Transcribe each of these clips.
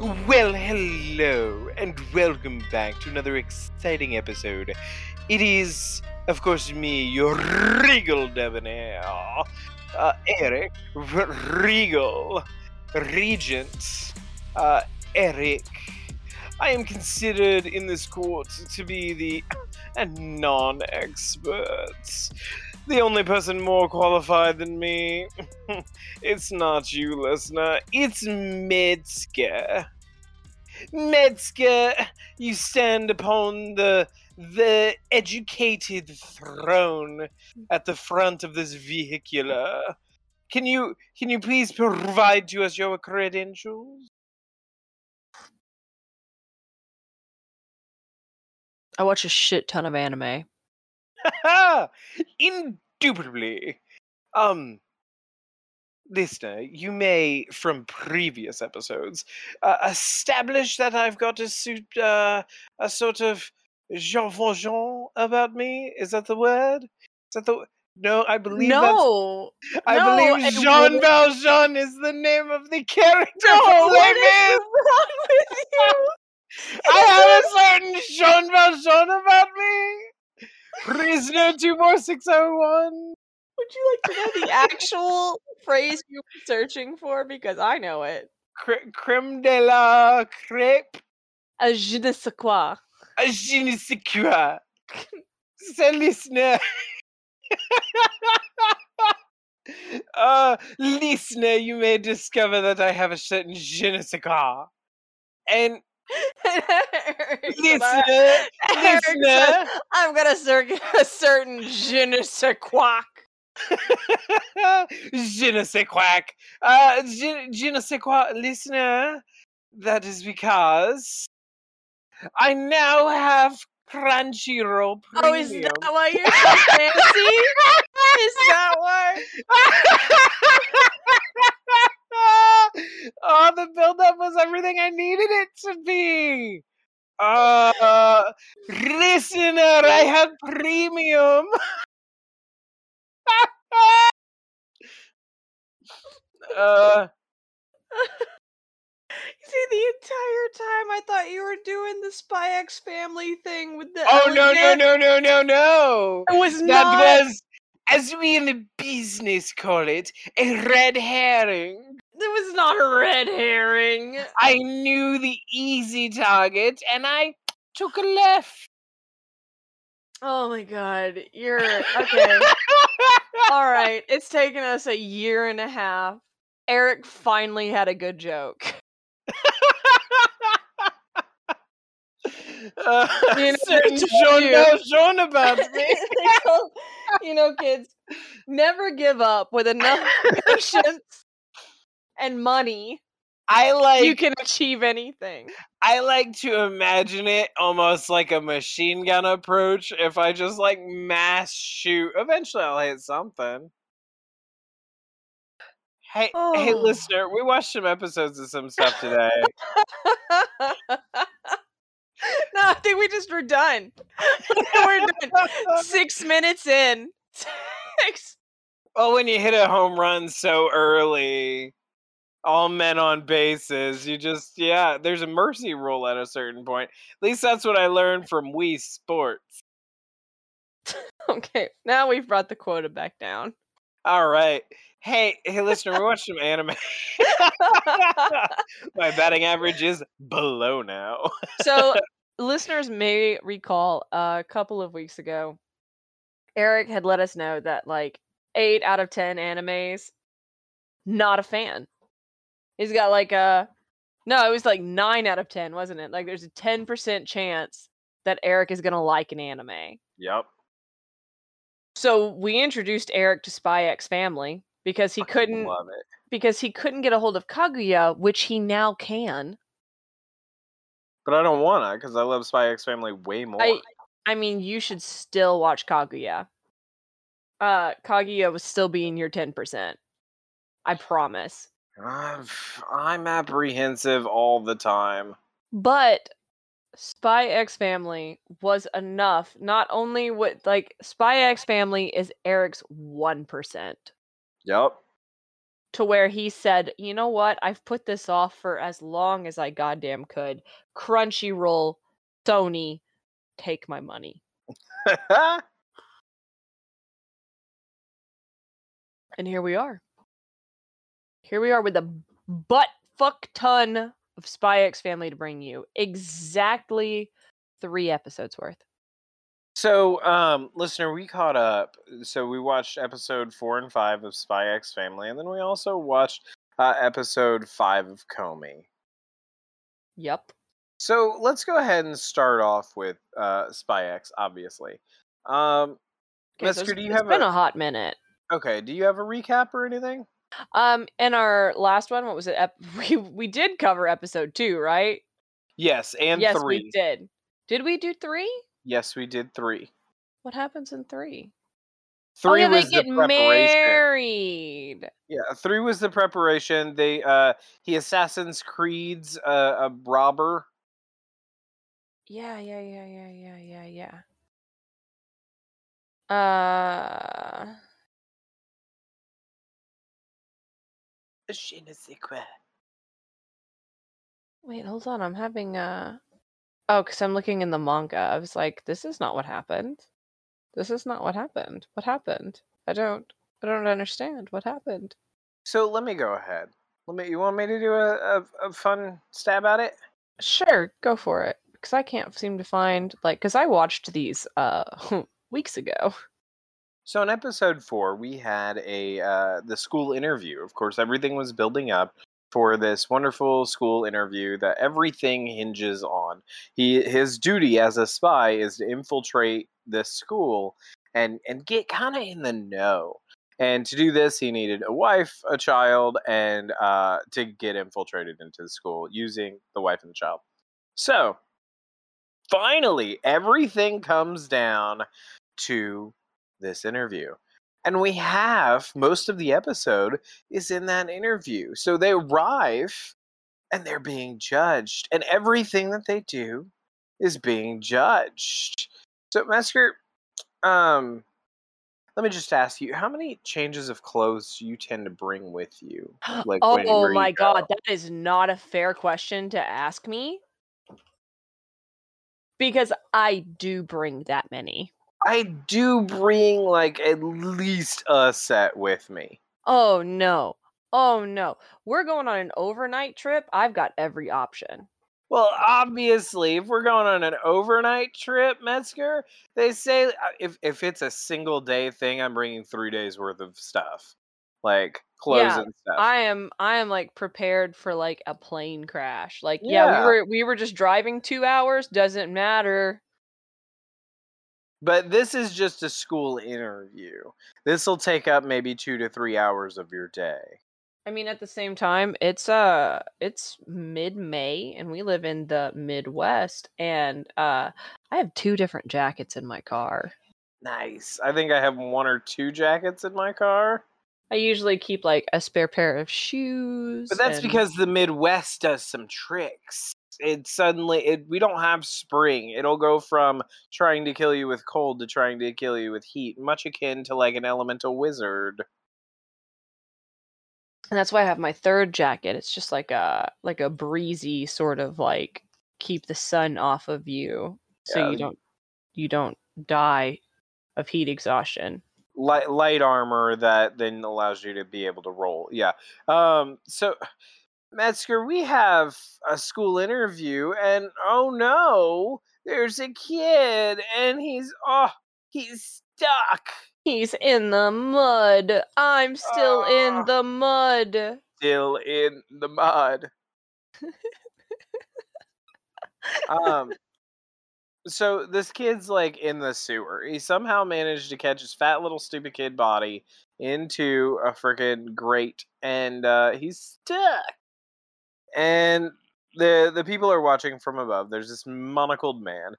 Well, hello, and welcome back to another exciting episode. It is, of course, me, your regal debonair, Eric, regal, regent, Eric. I am considered in this court to be the non-expert. The only person more qualified than me. It's not you, listener. It's Metzger. Metzger, you stand upon the educated throne at the front of this vehicular. Can you please provide to us your credentials? I watch a shit ton of anime. Indubitably. Listener, you may, from previous episodes, establish that I've got a sort of Jean Valjean about me. Is that the word? I believe Jean Valjean is the name of the character. No, what is wrong with you? I have a certain Jean Valjean about me. Prisoner 24601. Would you like to know the actual phrase you were searching for? Because I know it. Creme de la crepe. A je ne sais quoi. A je ne sais quoi. C'est listener. Listener, you may discover that I have a certain je ne sais quoi. And listener, I'm gonna circuit a certain je ne sais quoi. Je ne sais quoi. Je ne sais quoi, listener. That is because I now have Crunchyroll Premium. Oh, is that why you're so fancy? Is that why? Oh, the build-up was everything I needed it to be. Listener, I have premium. You see, the entire time I thought you were doing the Spy X Family thing with the. Oh no! It was not. That was, as we in the business call it, a red herring. It was not a red herring. I knew the easy target, and I took a left. Oh my god, you're okay. All right, it's taken us a year and a half. Eric finally had a good joke. You know, John about me. You know, kids, never give up. With enough patience and money, you can achieve anything. I like to imagine it almost like a machine gun approach. If I just mass shoot, eventually I'll hit something. Hey, Hey, listener, we watched some episodes of some stuff today. No, I think we're done. We're done. 6 minutes in. Well, when you hit a home run so early, all men on bases, you just, there's a mercy rule at a certain point. At least that's what I learned from Wii Sports. Okay, now we've brought the quota back down. All right. Hey, listener, we watched some anime. My batting average is below now. So, listeners may recall a couple of weeks ago, Eric had let us know that 8 out of 10 animes, not a fan. He's got no, it was 9 out of 10, wasn't it? There's a 10% chance that Eric is going to like an anime. Yep. So we introduced Eric to Spy X Family because he couldn't get a hold of Kaguya, which he now can. But I don't want to because I love Spy X Family way more. I mean, you should still watch Kaguya. Kaguya was still being your 10%. I promise. I'm apprehensive all the time. But Spy X Family was enough. Not only Spy X Family is Eric's 1%. Yep. to where he said, you know what? I've put this off for as long as I goddamn could. Crunchyroll, Sony, take my money. And here we are. Here we are with a butt fuck ton of Spy X Family to bring you. Exactly 3 episodes worth. So, listener, we caught up. So we watched episode 4 and 5 of Spy X Family, and then we also watched episode 5 of Komi. Yep. So let's go ahead and start off with Spy X, obviously. Metzger, do you have been a hot minute. Okay, do you have a recap or anything? In our last one, what was it? We did cover episode 2, right? Yes, and yes, 3. Yes, we did. Did we do 3? Yes, we did 3. What happens in 3? 3 was the preparation. They get married. Yeah, 3 was the preparation. They he Assassin's Creed's a robber. Yeah. Wait, hold on. I'm having oh, because I'm looking in the manga. I was like, this is not what happened. This is not what happened. What happened? I don't understand what happened. So let me go ahead. You want me to do a fun stab at it? Sure, go for it. Because I can't seem to find, like, because I watched these weeks ago. So in episode 4, we had the school interview. Of course, everything was building up for this wonderful school interview that everything hinges on. His duty as a spy is to infiltrate this school and get kind of in the know. And to do this, he needed a wife, a child, and to get infiltrated into the school using the wife and the child. So finally, everything comes down to this interview. And we have most of the episode is in that interview. So they arrive and they're being judged, and everything that they do is being judged. So Metzger, let me just ask you, how many changes of clothes do you tend to bring with you? Like, oh my God, that is not a fair question to ask me, because I do bring that many. I do bring, like, at least a set with me. Oh, no. Oh, no. We're going on an overnight trip. I've got every option. Well, obviously, if we're going on an overnight trip, Metzger, they say if it's a single day thing, I'm bringing 3 days worth of stuff. Like, clothes and stuff. I am like prepared for like a plane crash. Like, we were just driving 2 hours. Doesn't matter. But this is just a school interview. This will take up maybe 2 to 3 hours of your day. I mean, at the same time, it's mid-May, and we live in the Midwest, and I have 2 different jackets in my car. Nice. I think I have 1 or 2 jackets in my car. I usually keep, like, a spare pair of shoes. But that's because the Midwest does some tricks. We don't have spring. It'll go from trying to kill you with cold to trying to kill you with heat, much akin to like an elemental wizard. And that's why I have my 3rd jacket. It's just like a breezy sort of, like, keep the sun off of you, so you don't die of heat exhaustion. Light armor that then allows you to be able to roll. Yeah. So Metzger, we have a school interview, and oh no, there's a kid, and he's stuck. He's in the mud. I'm still in the mud. Still in the mud. So this kid's, like, in the sewer. He somehow managed to catch his fat little stupid kid body into a freaking grate, and he's stuck. And the people are watching from above. There's this monocled man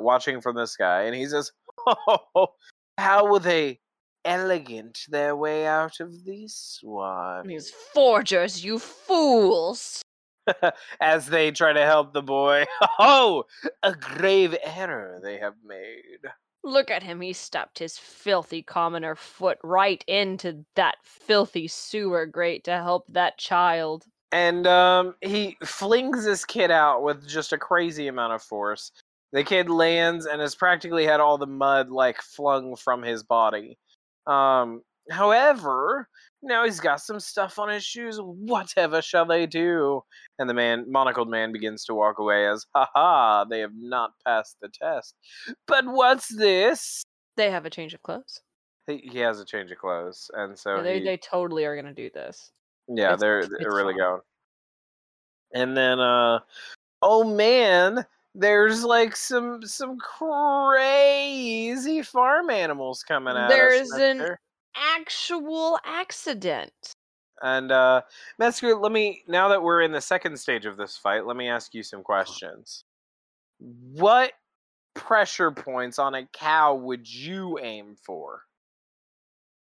watching from the sky, and he says, "Oh, how will they elegant their way out of this one? These forgers, you fools!" As they try to help the boy. "Oh, a grave error they have made." Look at him. He stepped his filthy commoner foot right into that filthy sewer grate to help that child. And he flings this kid out with just a crazy amount of force. The kid lands and has practically had all the mud, like, flung from his body. However, now he's got some stuff on his shoes. Whatever shall they do? And the monocled man begins to walk away as, ha-ha, they have not passed the test. But what's this? They have a change of clothes. He has a change of clothes, and so yeah, they totally are going to do this. Yeah, they're really going. And then, oh man, there's like some crazy farm animals coming out. There's an actual accident. And Metzger, now that we're in the second stage of this fight, let me ask you some questions. What pressure points on a cow would you aim for?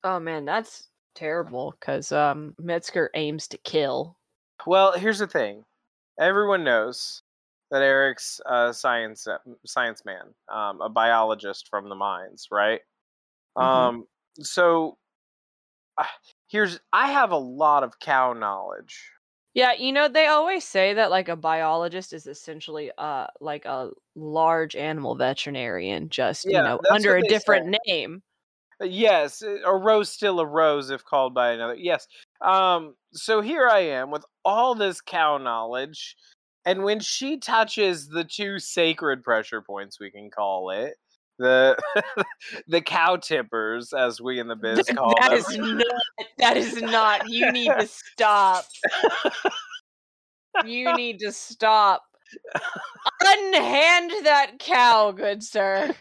Oh man, that's terrible, because Metzger aims to kill. Well, here's the thing. Everyone knows that Eric's a science man, a biologist from the mines, right? Mm-hmm. I have a lot of cow knowledge. Yeah, you know, they always say that, like, a biologist is essentially like a large animal veterinarian, just, yeah, you know, under a different name. Yes, a rose still a rose if called by another. Yes. So here I am with all this cow knowledge, and when she touches the two sacred pressure points, we can call it, the cow tippers, as we in the biz call them. That is not. You need to stop. You need to stop. Unhand that cow, good sir.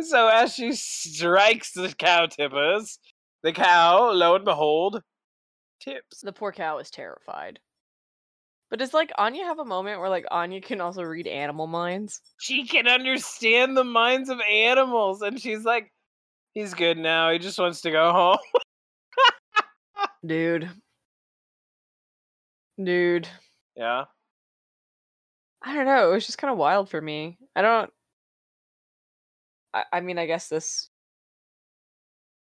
So as she strikes the cow tippers, the cow, lo and behold, tips. The poor cow is terrified. But does, like, Anya have a moment where, like, Anya can also read animal minds? She can understand the minds of animals, and she's like, he's good now, he just wants to go home. Dude. Yeah? I don't know, it was just kind of wild for me. I mean, I guess this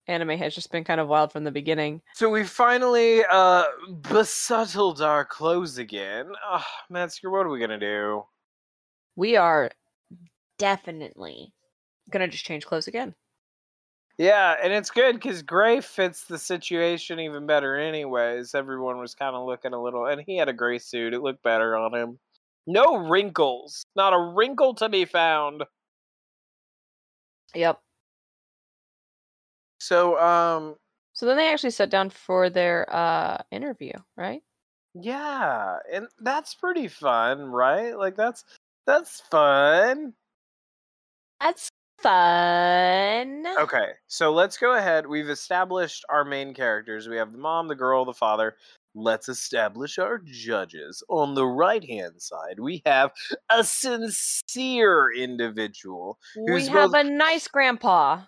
anime has just been kind of wild from the beginning. So we finally besottled our clothes again. Oh, Metzger, what are we going to do? We are definitely going to just change clothes again. Yeah, and it's good because Gray fits the situation even better anyways. Everyone was kind of looking a little... And he had a gray suit. It looked better on him. No wrinkles. Not a wrinkle to be found. Yep. So then they actually sat down for their interview, right? Yeah, and that's pretty fun, right? Like that's fun. That's fun. Okay, so let's go ahead. We've established our main characters. We have the mom, the girl, the father. Let's establish our judges. On the right-hand side, we have a sincere individual. We have a nice grandpa.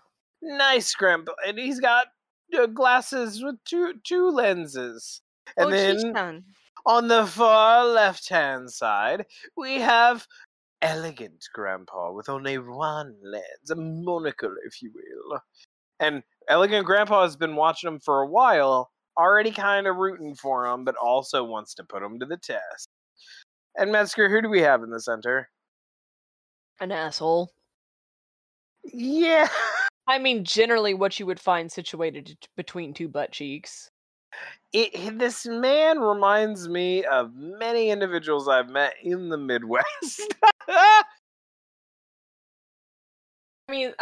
And he's got glasses with two lenses. And then on the far left-hand side, we have elegant grandpa with only one lens. A monocle, if you will. And elegant grandpa has been watching him for a while, already kind of rooting for him, but also wants to put him to the test. And Metzger, who do we have in the center? An asshole. Yeah. I mean, generally what you would find situated between two butt cheeks. This man reminds me of many individuals I've met in the Midwest. I mean,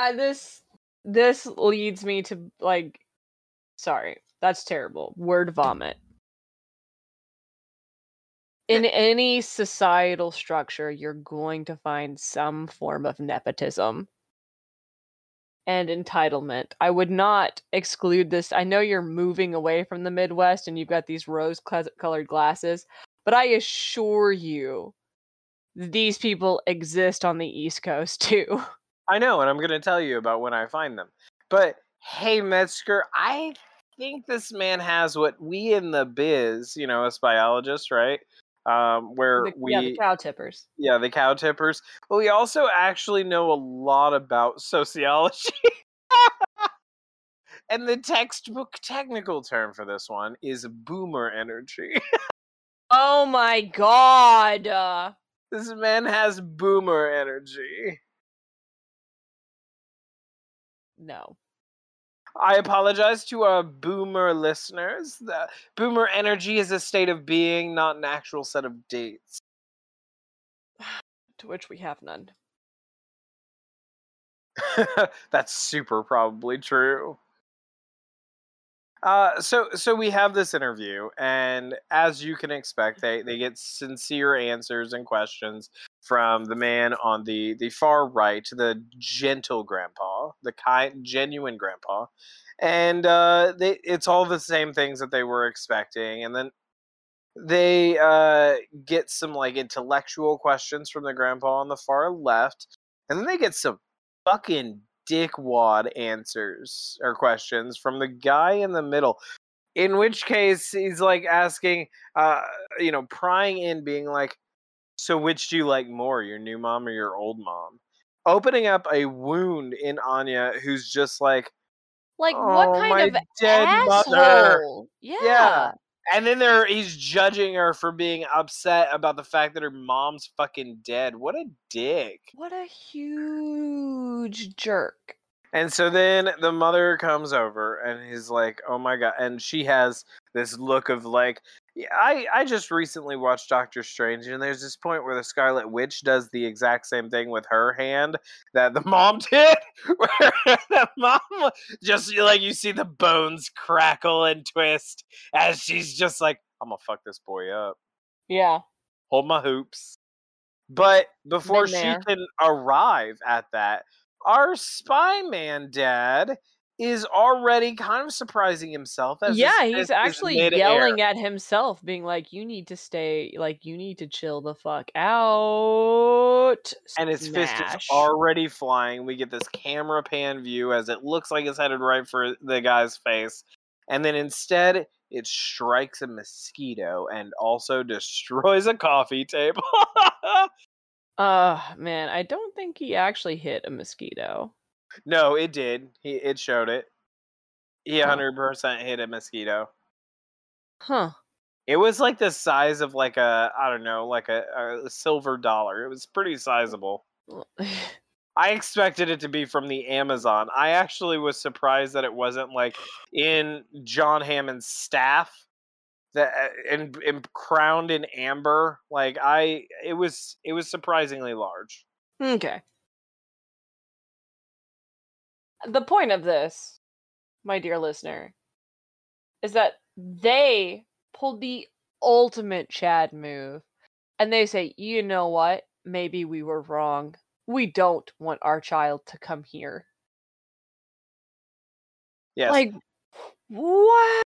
this leads me to, like, sorry. That's terrible. Word vomit. In any societal structure, you're going to find some form of nepotism and entitlement. I would not exclude this. I know you're moving away from the Midwest and you've got these rose-colored glasses, but I assure you these people exist on the East Coast, too. I know, and I'm going to tell you about when I find them. But, hey, Metzger, I think this man has what we in the biz, you know, us biologists, right? The cow tippers. Yeah, the cow tippers. But we also actually know a lot about sociology. And the textbook technical term for this one is boomer energy. Oh my god! This man has boomer energy. No. I apologize to our boomer listeners. The boomer energy is a state of being, not an actual set of dates. To which we have none. That's super probably true. So we have this interview, and as you can expect, they get sincere answers and questions from the man on the far right, the gentle grandpa, the kind, genuine grandpa, and it's all the same things that they were expecting. And then they get some like intellectual questions from the grandpa on the far left, and then they get some fucking dickwad answers or questions from the guy in the middle, in which case he's like asking prying in, being like, so which do you like more, your new mom or your old mom, opening up a wound in Anya, who's just like oh, what kind my of dead asshole mother. Yeah. And then he's judging her for being upset about the fact that her mom's fucking dead. What a dick. What a huge jerk. And so then the mother comes over and he's like, oh my god. And she has this look of like, I just recently watched Doctor Strange, and there's this point where the Scarlet Witch does the exact same thing with her hand that the mom did, where the mom just, like, you see the bones crackle and twist as she's just like, I'm gonna fuck this boy up. Yeah. Hold my hoops. But before she can arrive at that, our spy man dad is already kind of surprising himself. He's actually yelling at himself, being like, you need to stay, like, you need to chill the fuck out. And his fist is already flying. We get this camera pan view as it looks like it's headed right for the guy's face. And then instead, it strikes a mosquito and also destroys a coffee table. Man, I don't think he actually hit a mosquito. No, it did. It showed it. He 100% hit a mosquito. Huh. It was like the size of like a, I don't know, like a silver dollar. It was pretty sizable. I expected it to be from the Amazon. I actually was surprised that it wasn't like in John Hammond's staff and crowned in amber. Like it was surprisingly large. Okay. The point of this, my dear listener, is that they pulled the ultimate Chad move, and they say, you know what? Maybe we were wrong. We don't want our child to come here. Yes. Like, wow!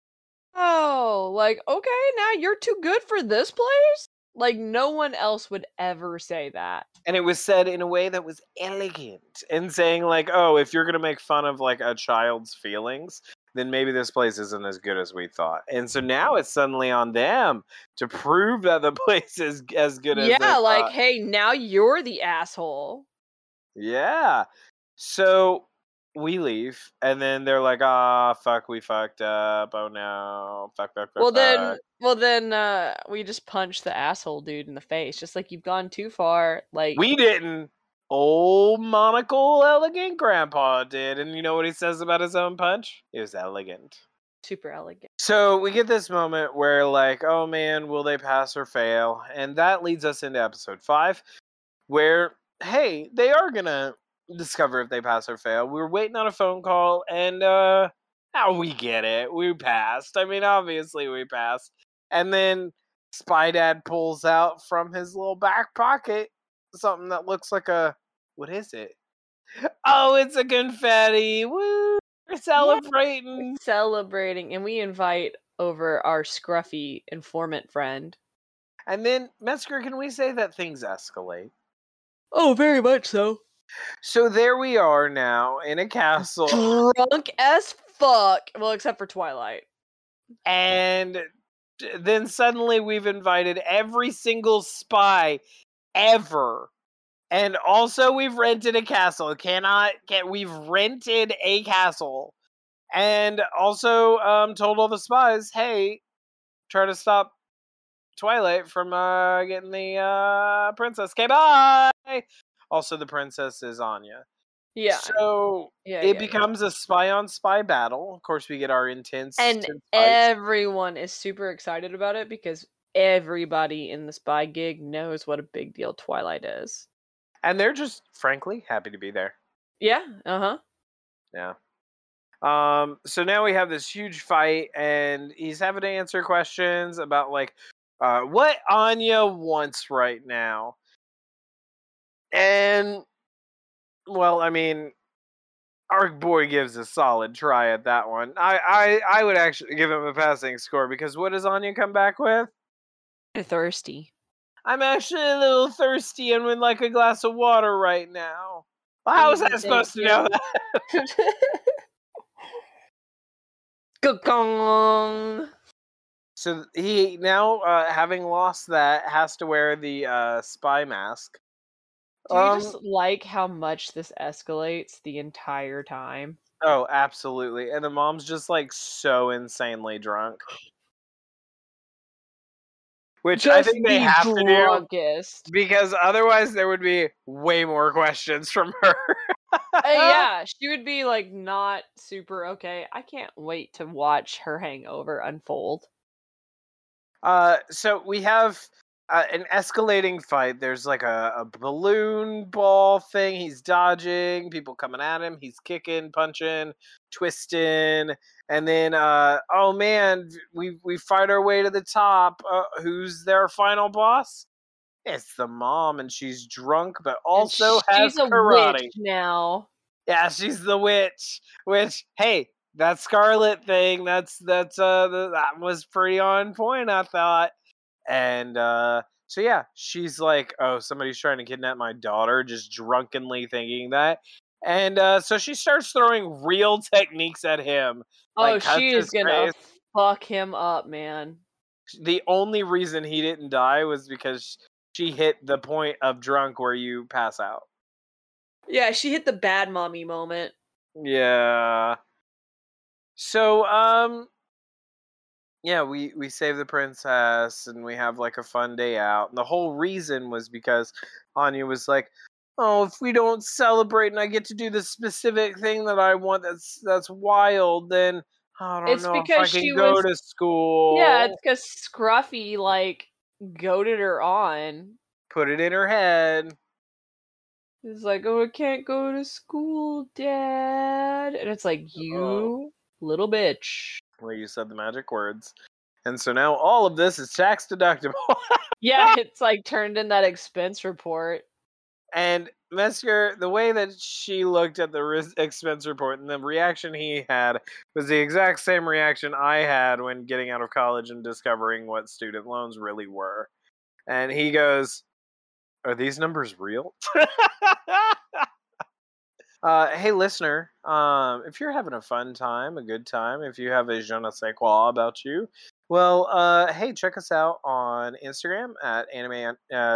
Like, okay, now you're too good for this place? Like, no one else would ever say that. And it was said in a way that was elegant. And saying, like, oh, if you're going to make fun of, like, a child's feelings, then maybe this place isn't as good as we thought. And so now it's suddenly on them to prove that the place is as good as they thought. Yeah, like, hey, now you're the asshole. Yeah. So we leave. And then they're like, ah, fuck, we fucked up. Oh, no. Fuck. Well, then we just punched the asshole dude in the face. Just like, you've gone too far. Like, we didn't. Old monocle elegant grandpa did. And you know what he says about his own punch? It was elegant. Super elegant. So we get this moment where like, oh man, will they pass or fail? And that leads us into episode 5, where, hey, they are going to discover if they pass or fail. We were waiting on a phone call, and we get it. We passed. I mean, obviously we passed. And then Spy Dad pulls out from his little back pocket something that looks like a... What is it? Oh, it's a confetti! Woo! We're celebrating! We're celebrating, and we invite over our scruffy informant friend. And then, Metzger, can we say that things escalate? Oh, very much so. So there we are now, in a castle. Drunk as fuck! Well, except for Twilight. And then suddenly we've invited every single spy ever. And also we've rented a castle. We've rented a castle. And also told all the spies, hey, try to stop Twilight from getting the princess. Okay, bye! Also, the princess is Anya. Yeah. So it becomes a spy on spy battle. Of course, we get our intense everyone is super excited about it because everybody in the spy gig knows what a big deal Twilight is. And they're just, frankly, happy to be there. Yeah. Uh-huh. Yeah. So now we have this huge fight, and he's having to answer questions about, like, what Anya wants right now. And, well, I mean, our boy gives a solid try at that one. I would actually give him a passing score, because what does Anya come back with? Thirsty. I'm actually a little thirsty and would like a glass of water right now. Well, how is that supposed to know that? So he now, having lost that, has to wear the spy mask. Do you just like how much this escalates the entire time? Oh, absolutely. And the mom's just, like, so insanely drunk. Which just I think they have drunkest. To do. Because otherwise there would be way more questions from her. Yeah, she would be, like, not super okay. I can't wait to watch her hangover unfold. So we have... an escalating fight. There's like a balloon ball thing. He's dodging people coming at him. He's kicking, punching, twisting, and then oh man, we fight our way to the top. Who's their final boss? It's the mom, and she's drunk, but also has karate. She's a witch now. Yeah, she's the witch. Which, hey, that Scarlet thing. That was pretty on point, I thought. And so yeah, she's like, oh, somebody's trying to kidnap my daughter, just drunkenly thinking that. And so she starts throwing real techniques at him. Oh, like, she is gonna fuck him up, man. The only reason he didn't die was because she hit the point of drunk where you pass out. Yeah, she hit the bad mommy moment. Yeah. So yeah, we save the princess, and we have, like, a fun day out. And the whole reason was because Anya was like, oh, if we don't celebrate and I get to do the specific thing that I want that's wild, then I don't know if I can go to school. Yeah, it's because Scruffy, like, goaded her on. Put it in her head. She's like, oh, I can't go to school, Dad. And it's like, you little bitch. Where you said the magic words. And so now all of this is tax deductible. Yeah, it's like turned in that expense report. And Metzger, the way that she looked at the expense report and the reaction he had was the exact same reaction I had when getting out of college and discovering what student loans really were. And he goes, are these numbers real? Hey, listener, if you're having a good time, if you have a je ne sais quoi about you, well, hey, check us out on Instagram at anime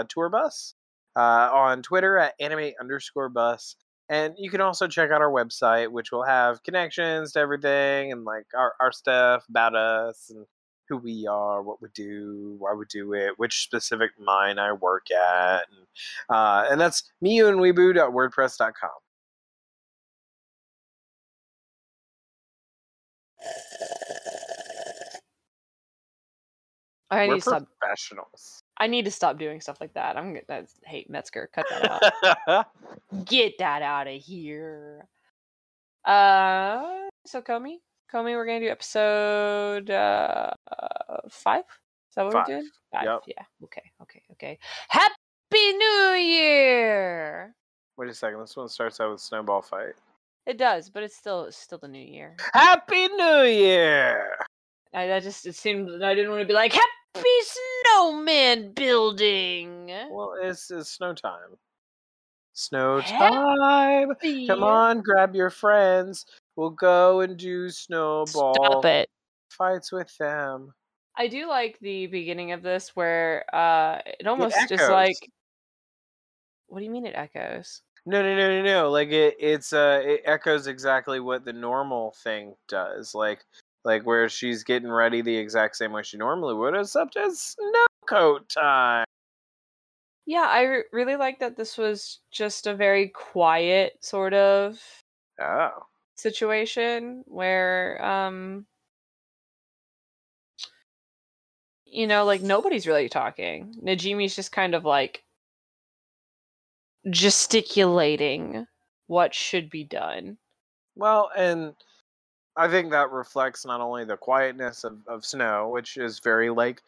tour bus, on Twitter at anime_bus. And you can also check out our website, which will have connections to everything and, like, our stuff about us and who we are, what we do, why we do it, which specific mine I work at. And that's meuandweeboo.wordpress.com. We're professionals. I need to stop doing stuff like that. Hey, Metzger, cut that out. Get that out of here. So Komi, we're gonna do episode 5. Is that what we're doing? 5. Yep. Yeah. Okay. Happy New Year. Wait a second. This one starts out with snowball fight. It does, but it's still the new year. Happy New Year! I didn't want to be like, happy snowman building! Well, it's snow time. Snow time! Come on, grab your friends. We'll go and do snowball fights with them. I do like the beginning of this where it almost just like. What do you mean it echoes? No. Like it echoes exactly what the normal thing does. Like where she's getting ready the exact same way she normally would, except it's snow coat time. Yeah, I really like that this was just a very quiet sort of situation where, you know, like nobody's really talking. Najimi's just kind of like gesticulating what should be done. Well, and I think that reflects not only the quietness of Snow, which is very like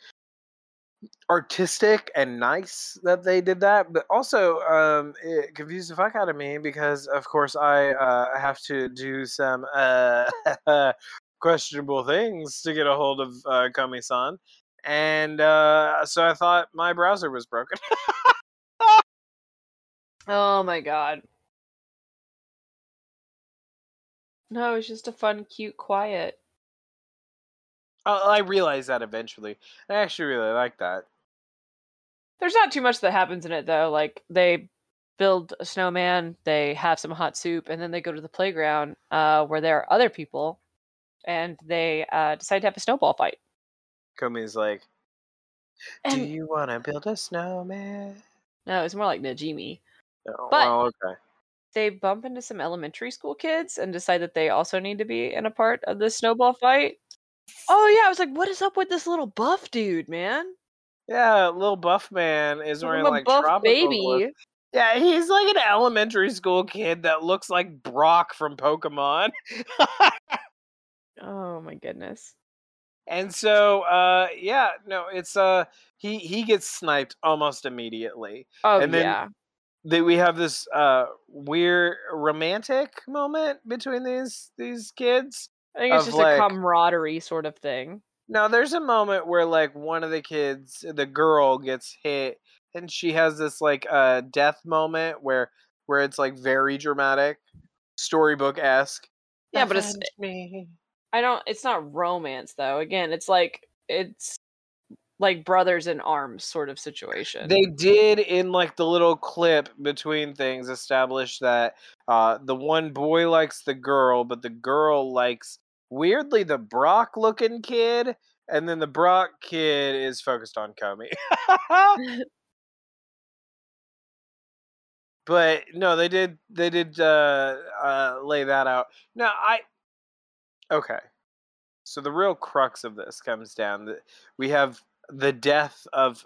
artistic and nice that they did that, but also it confused the fuck out of me because, of course, I have to do some questionable things to get a hold of Komi-san, and so I thought my browser was broken. Oh my god. No, it's just a fun, cute, quiet. I realized that eventually. I actually really like that. There's not too much that happens in it, though. Like, they build a snowman, they have some hot soup, and then they go to the playground where there are other people, and they decide to have a snowball fight. Komi's like, do you want to build a snowman? No, it's more like Najimi. Oh, but well, okay. They bump into some elementary school kids and decide that they also need to be in a part of the snowball fight. Oh, yeah. I was like, what is up with this little buff dude, man? Yeah, little buff man is wearing like buff tropical baby. Look. Yeah, he's like an elementary school kid that looks like Brock from Pokemon. Oh, my goodness. And so, he gets sniped almost immediately. Oh, and then, yeah. We have this weird romantic moment between these kids. I think it's just like, a camaraderie sort of thing. No, there's a moment where like one of the kids, the girl, gets hit, and she has this like death moment where it's like very dramatic, storybook-esque. Yeah, but it's me. It's not romance though. Again, it's like brothers in arms sort of situation. They did in like the little clip between things establish that the one boy likes the girl, but the girl likes weirdly the Brock looking kid, and then the Brock kid is focused on Komi. But no, they did lay that out. Okay. So the real crux of this comes down that we have the death of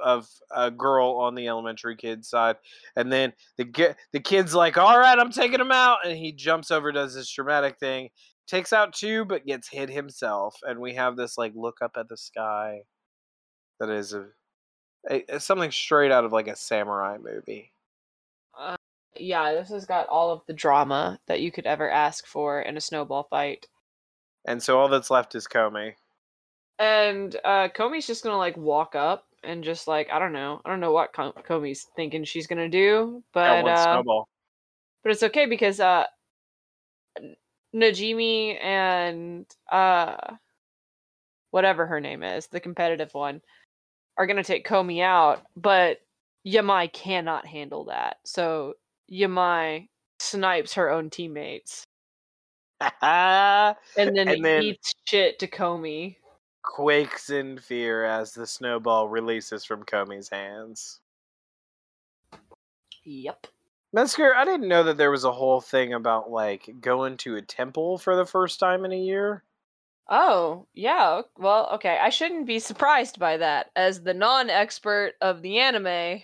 a girl on the elementary kid's side, and then the kid's like, all right, I'm taking him out, and he jumps over, does this dramatic thing, takes out two, but gets hit himself, and we have this like look up at the sky that is something straight out of like a samurai movie. This has got all of the drama that you could ever ask for in a snowball fight, and so all that's left is Komi. And Komi's just gonna like walk up and just like I don't know what Komi's thinking she's gonna do, but snowball. But it's okay because Najimi and whatever her name is, the competitive one, are gonna take Komi out, but Yamai cannot handle that, so Yamai snipes her own teammates, and then eats shit to Komi. Quakes in fear as the snowball releases from Komi's hands. Yep. Metzger, I didn't know that there was a whole thing about like going to a temple for the first time in a year. Oh, yeah. Well, okay. I shouldn't be surprised by that. As the non-expert of the anime,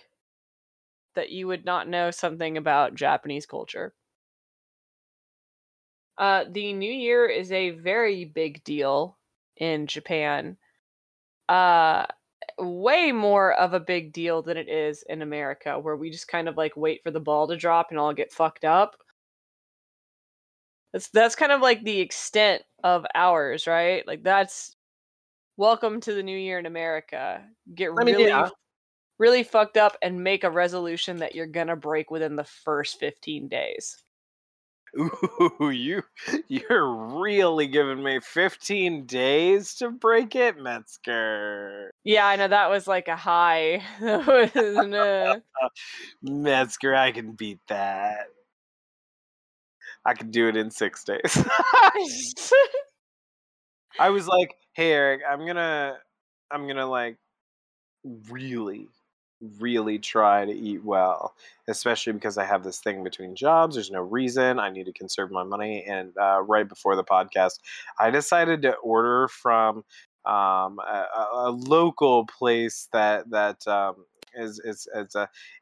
that you would not know something about Japanese culture. The New Year is a very big deal in Japan, way more of a big deal than it is in America, where we just kind of like wait for the ball to drop and all get fucked up. That's kind of like the extent of ours, right? Like that's welcome to the New Year in America. Really fucked up and make a resolution that you're gonna break within the first 15 days. Ooh, you're really giving me 15 days to break it, Metzger. Yeah, I know, that was like a high. Metzger, I can beat that. I can do it in 6 days. I was like, hey, Eric, I'm gonna like really try to eat well, especially because I have this thing between jobs. There's no reason. I need to conserve my money. And right before the podcast, I decided to order from a local place that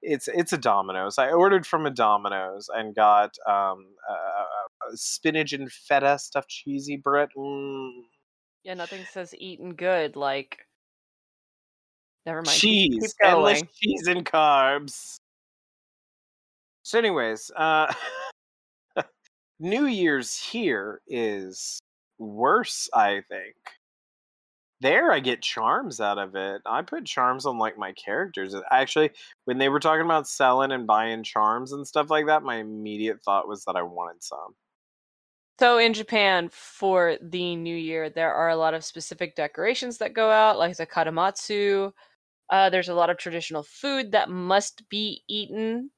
it's a Domino's. I ordered from a Domino's and got spinach and feta stuffed cheesy bread. Yeah, nothing says eating good like. Never mind. Cheese, endless cheese and carbs. So, anyways, New Year's here is worse. I think there I get charms out of it. I put charms on like my characters. Actually, when they were talking about selling and buying charms and stuff like that, my immediate thought was that I wanted some. So in Japan, for the New Year, there are a lot of specific decorations that go out, like the Kadomatsu. There's a lot of traditional food that must be eaten.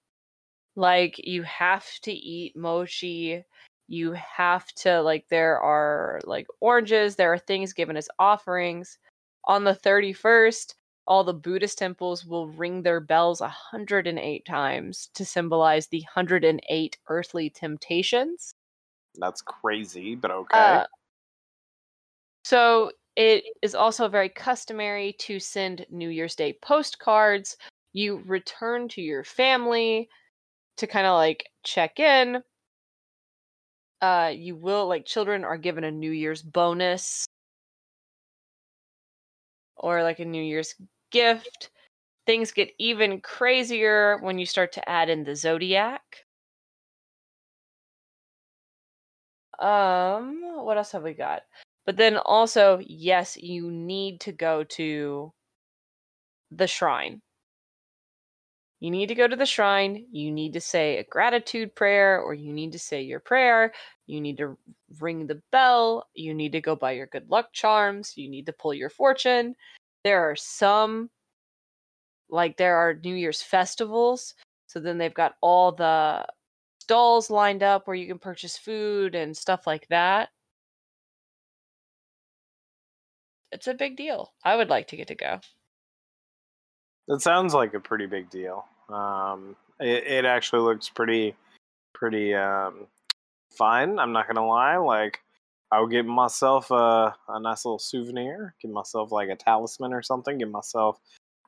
Like, you have to eat mochi. You have to, like, there are, like, oranges. There are things given as offerings. On the 31st, all the Buddhist temples will ring their bells 108 times to symbolize the 108 earthly temptations. That's crazy, but okay. So it is also very customary to send New Year's Day postcards. You return to your family to kind of like check in. You will, like, children are given a New Year's bonus or like a New Year's gift. Things get even crazier when you start to add in the zodiac. What else have we got? But then also, yes, you need to go to the shrine. You need to go to the shrine. You need to say a gratitude prayer, or you need to say your prayer. You need to ring the bell. You need to go buy your good luck charms. You need to pull your fortune. There are some, like, there are New Year's festivals. So then they've got all the stalls lined up where you can purchase food and stuff like that. It's a big deal. I would like to get to go. That sounds like a pretty big deal. It actually looks pretty fun. I'm not gonna lie. Like, I'll get myself a nice little souvenir. Give myself like a talisman or something. Give myself.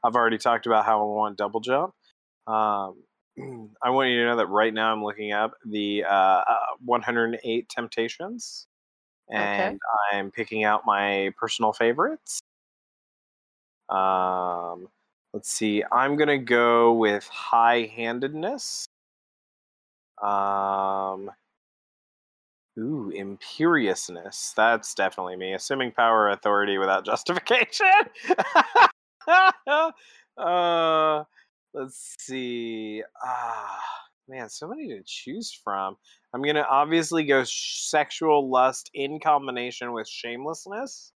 I've already talked about how I want double jump. I want you to know that right now I'm looking up the 108 Temptations, and okay. I'm picking out my personal favorites. Let's see. I'm going to go with High-Handedness. Ooh, Imperiousness. That's definitely me. Assuming power or authority without justification. Let's see. Man, so many to choose from. I'm going to obviously go sexual lust in combination with shamelessness.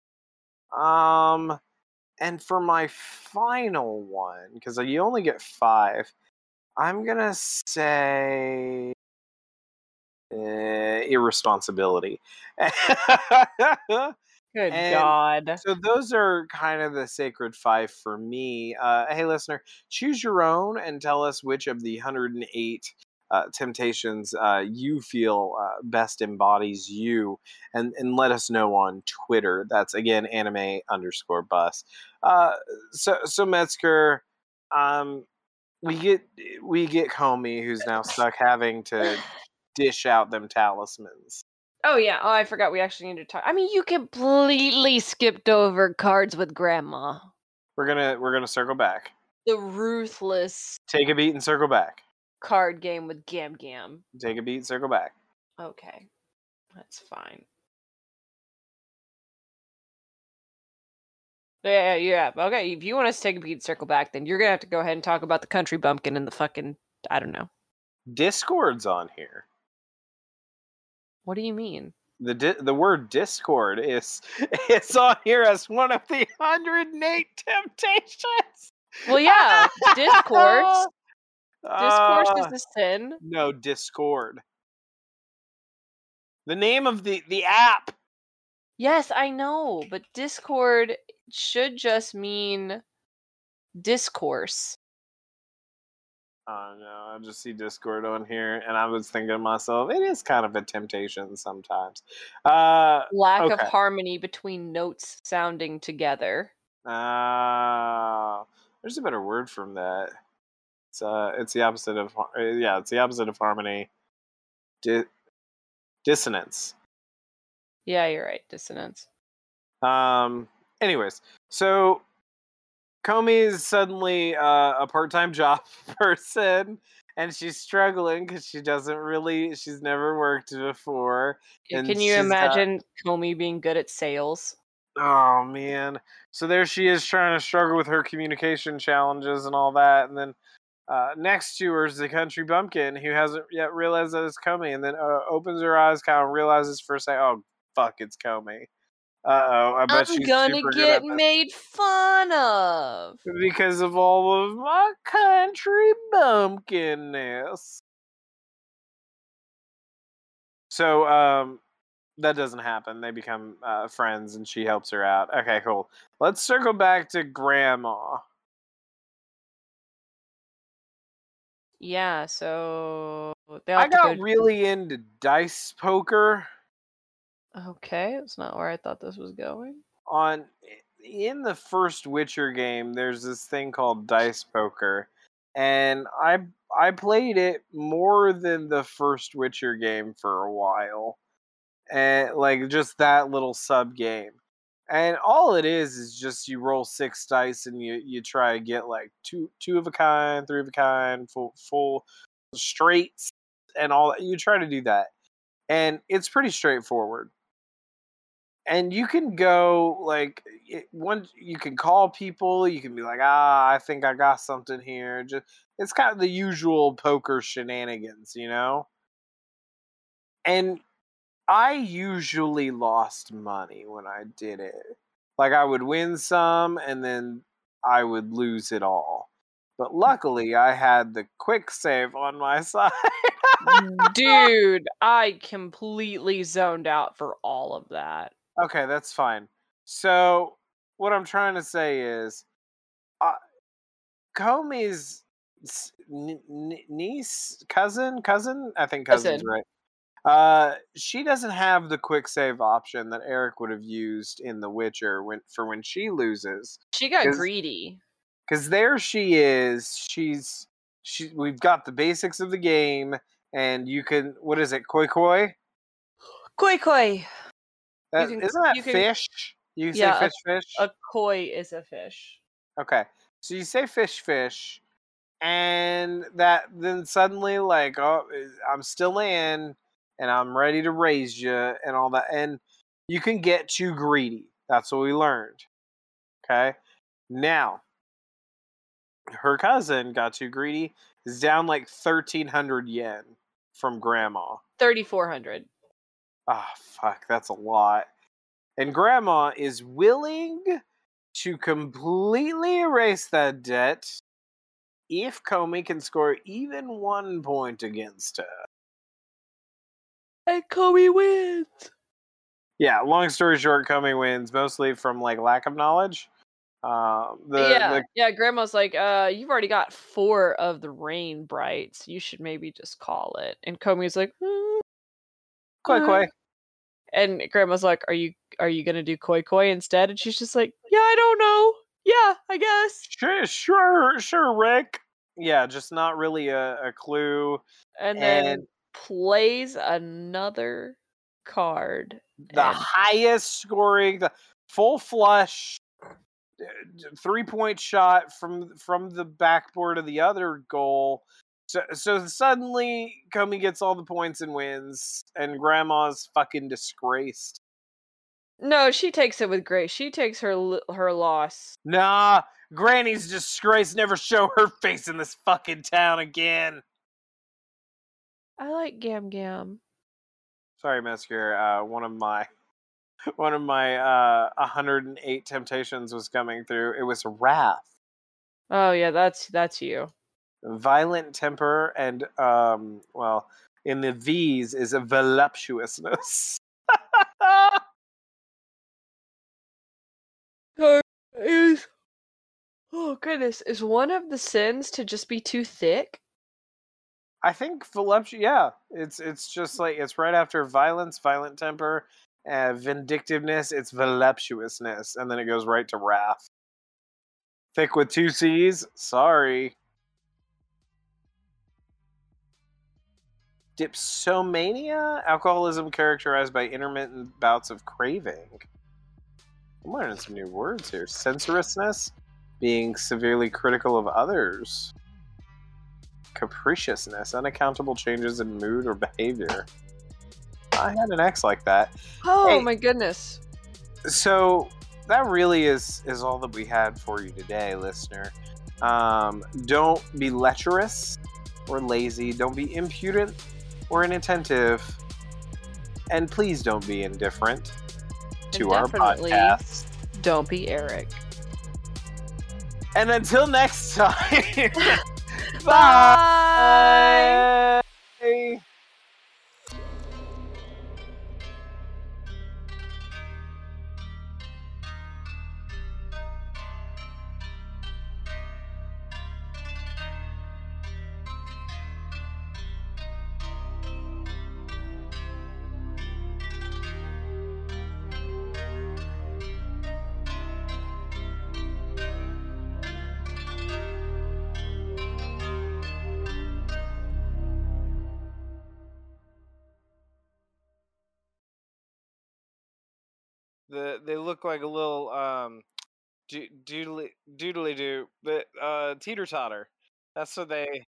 And for my final one, because you only get 5, I'm going to say irresponsibility. Good and God. So those are kind of the sacred 5 for me. Hey, listener, choose your own and tell us which of the 108 temptations you feel best embodies you. And let us know on Twitter. That's, again, anime_bus. So Metzger, we get Komi, who's now stuck having to dish out them talismans. Oh, yeah. Oh, I forgot we actually need to talk. I mean, you completely skipped over Cards with Grandma. We're gonna circle back. The ruthless... Take a beat and circle back. Card game with Gam Gam. Take a beat, circle back. Okay. That's fine. Yeah. Okay, if you want us to take a beat and circle back, then you're gonna have to go ahead and talk about the country bumpkin and the fucking... I don't know. Discord's on here. What do you mean? The word Discord it's on here as one of the 108 temptations. Well, yeah, discourse is a sin. No, Discord. The name of the app. Yes, I know, but Discord should just mean discourse. Oh, no, I just see Discord on here, and I was thinking to myself, it is kind of a temptation sometimes. Lack of harmony between notes sounding together. There's a better word from that. It's the opposite of harmony. Dissonance. Yeah, you're right. Dissonance. Anyways, so Komi is suddenly a part-time job person, and she's struggling because she's never worked before. Can you imagine Komi being good at sales? Oh, man. So there she is trying to struggle with her communication challenges and all that, and then next to her is the country bumpkin who hasn't yet realized that it's Komi, and then opens her eyes, kind of realizes for a second, oh, fuck, it's Komi. Uh-oh, I bet she's gonna get made fun of because of all of my country bumpkinness. So, that doesn't happen. They become friends, and she helps her out. Okay, cool. Let's circle back to Grandma. Yeah, so I got really into dice poker. Okay, it's not where I thought this was going. In the first Witcher game, there's this thing called dice poker, and I played it more than the first Witcher game for a while, and like just that little sub game. And all it is just you roll 6 dice and you try to get like two of a kind, three of a kind, full straights, and all that. You try to do that, and it's pretty straightforward. And you can go, like, you can call people, you can be like, I think I got something here. It's kind of the usual poker shenanigans, you know? And I usually lost money when I did it. Like, I would win some, and then I would lose it all. But luckily, I had the quick save on my side. Dude, I completely zoned out for all of that. Okay, that's fine. So, what I'm trying to say is, Komi's niece, cousin? I think cousin's right. She doesn't have the quick save option that Eric would have used in The Witcher for when she loses. She got greedy. Because there she is. We've got the basics of the game, and you can, what is it, Koi Koi? Koi Koi. Isn't that fish? You say fish? A koi is a fish. Okay. So you say fish, and then suddenly, like, oh, I'm still in, and I'm ready to raise you, and all that. And you can get too greedy. That's what we learned. Okay? Now, her cousin got too greedy. Is down like 1,300 yen from Grandma. 3,400. Ah, oh, fuck, that's a lot. And Grandma is willing to completely erase that debt if Komi can score even 1 point against her. And Komi wins! Yeah, long story short, Komi wins, mostly from, like, lack of knowledge. Grandma's like, you've already got 4 of the rain brights. You should maybe just call it. And Komi's like, Koi Koi. And Grandma's like, are you gonna do Koi Koi instead? And she's just like, yeah, I don't know. Yeah, I guess. Sure, Rick. Yeah, just not really a clue. And then plays another card. The highest scoring, the full flush, 3-point shot from the backboard of the other goal. So suddenly, Komi gets all the points and wins, and Grandma's fucking disgraced. No, she takes it with grace. She takes her loss. Nah, Granny's disgraced. Never show her face in this fucking town again. I like Gam Gam. Sorry, Mescure. One of my 108 temptations was coming through. It was wrath. Oh yeah, that's you. Violent temper and well, in the V's is a voluptuousness. So is, oh goodness, is one of the sins to just be too thick? I think voluptuous. Yeah, it's just like it's right after violence, violent temper, vindictiveness. It's voluptuousness, and then it goes right to wrath. Thick with two C's. Sorry. Dipsomania? Alcoholism characterized by intermittent bouts of craving. I'm learning some new words here. Censoriousness, being severely critical of others. Capriciousness, unaccountable changes in mood or behavior. I had an ex like that. Oh, hey, my goodness. So that really is all that we had for you today, listener. Don't be lecherous or lazy. Don't be impudent or inattentive. And please don't be indifferent to our podcast. Don't be Eric. And until next time. Bye. Bye. They look like a little doodly doo, teeter totter. That's what they.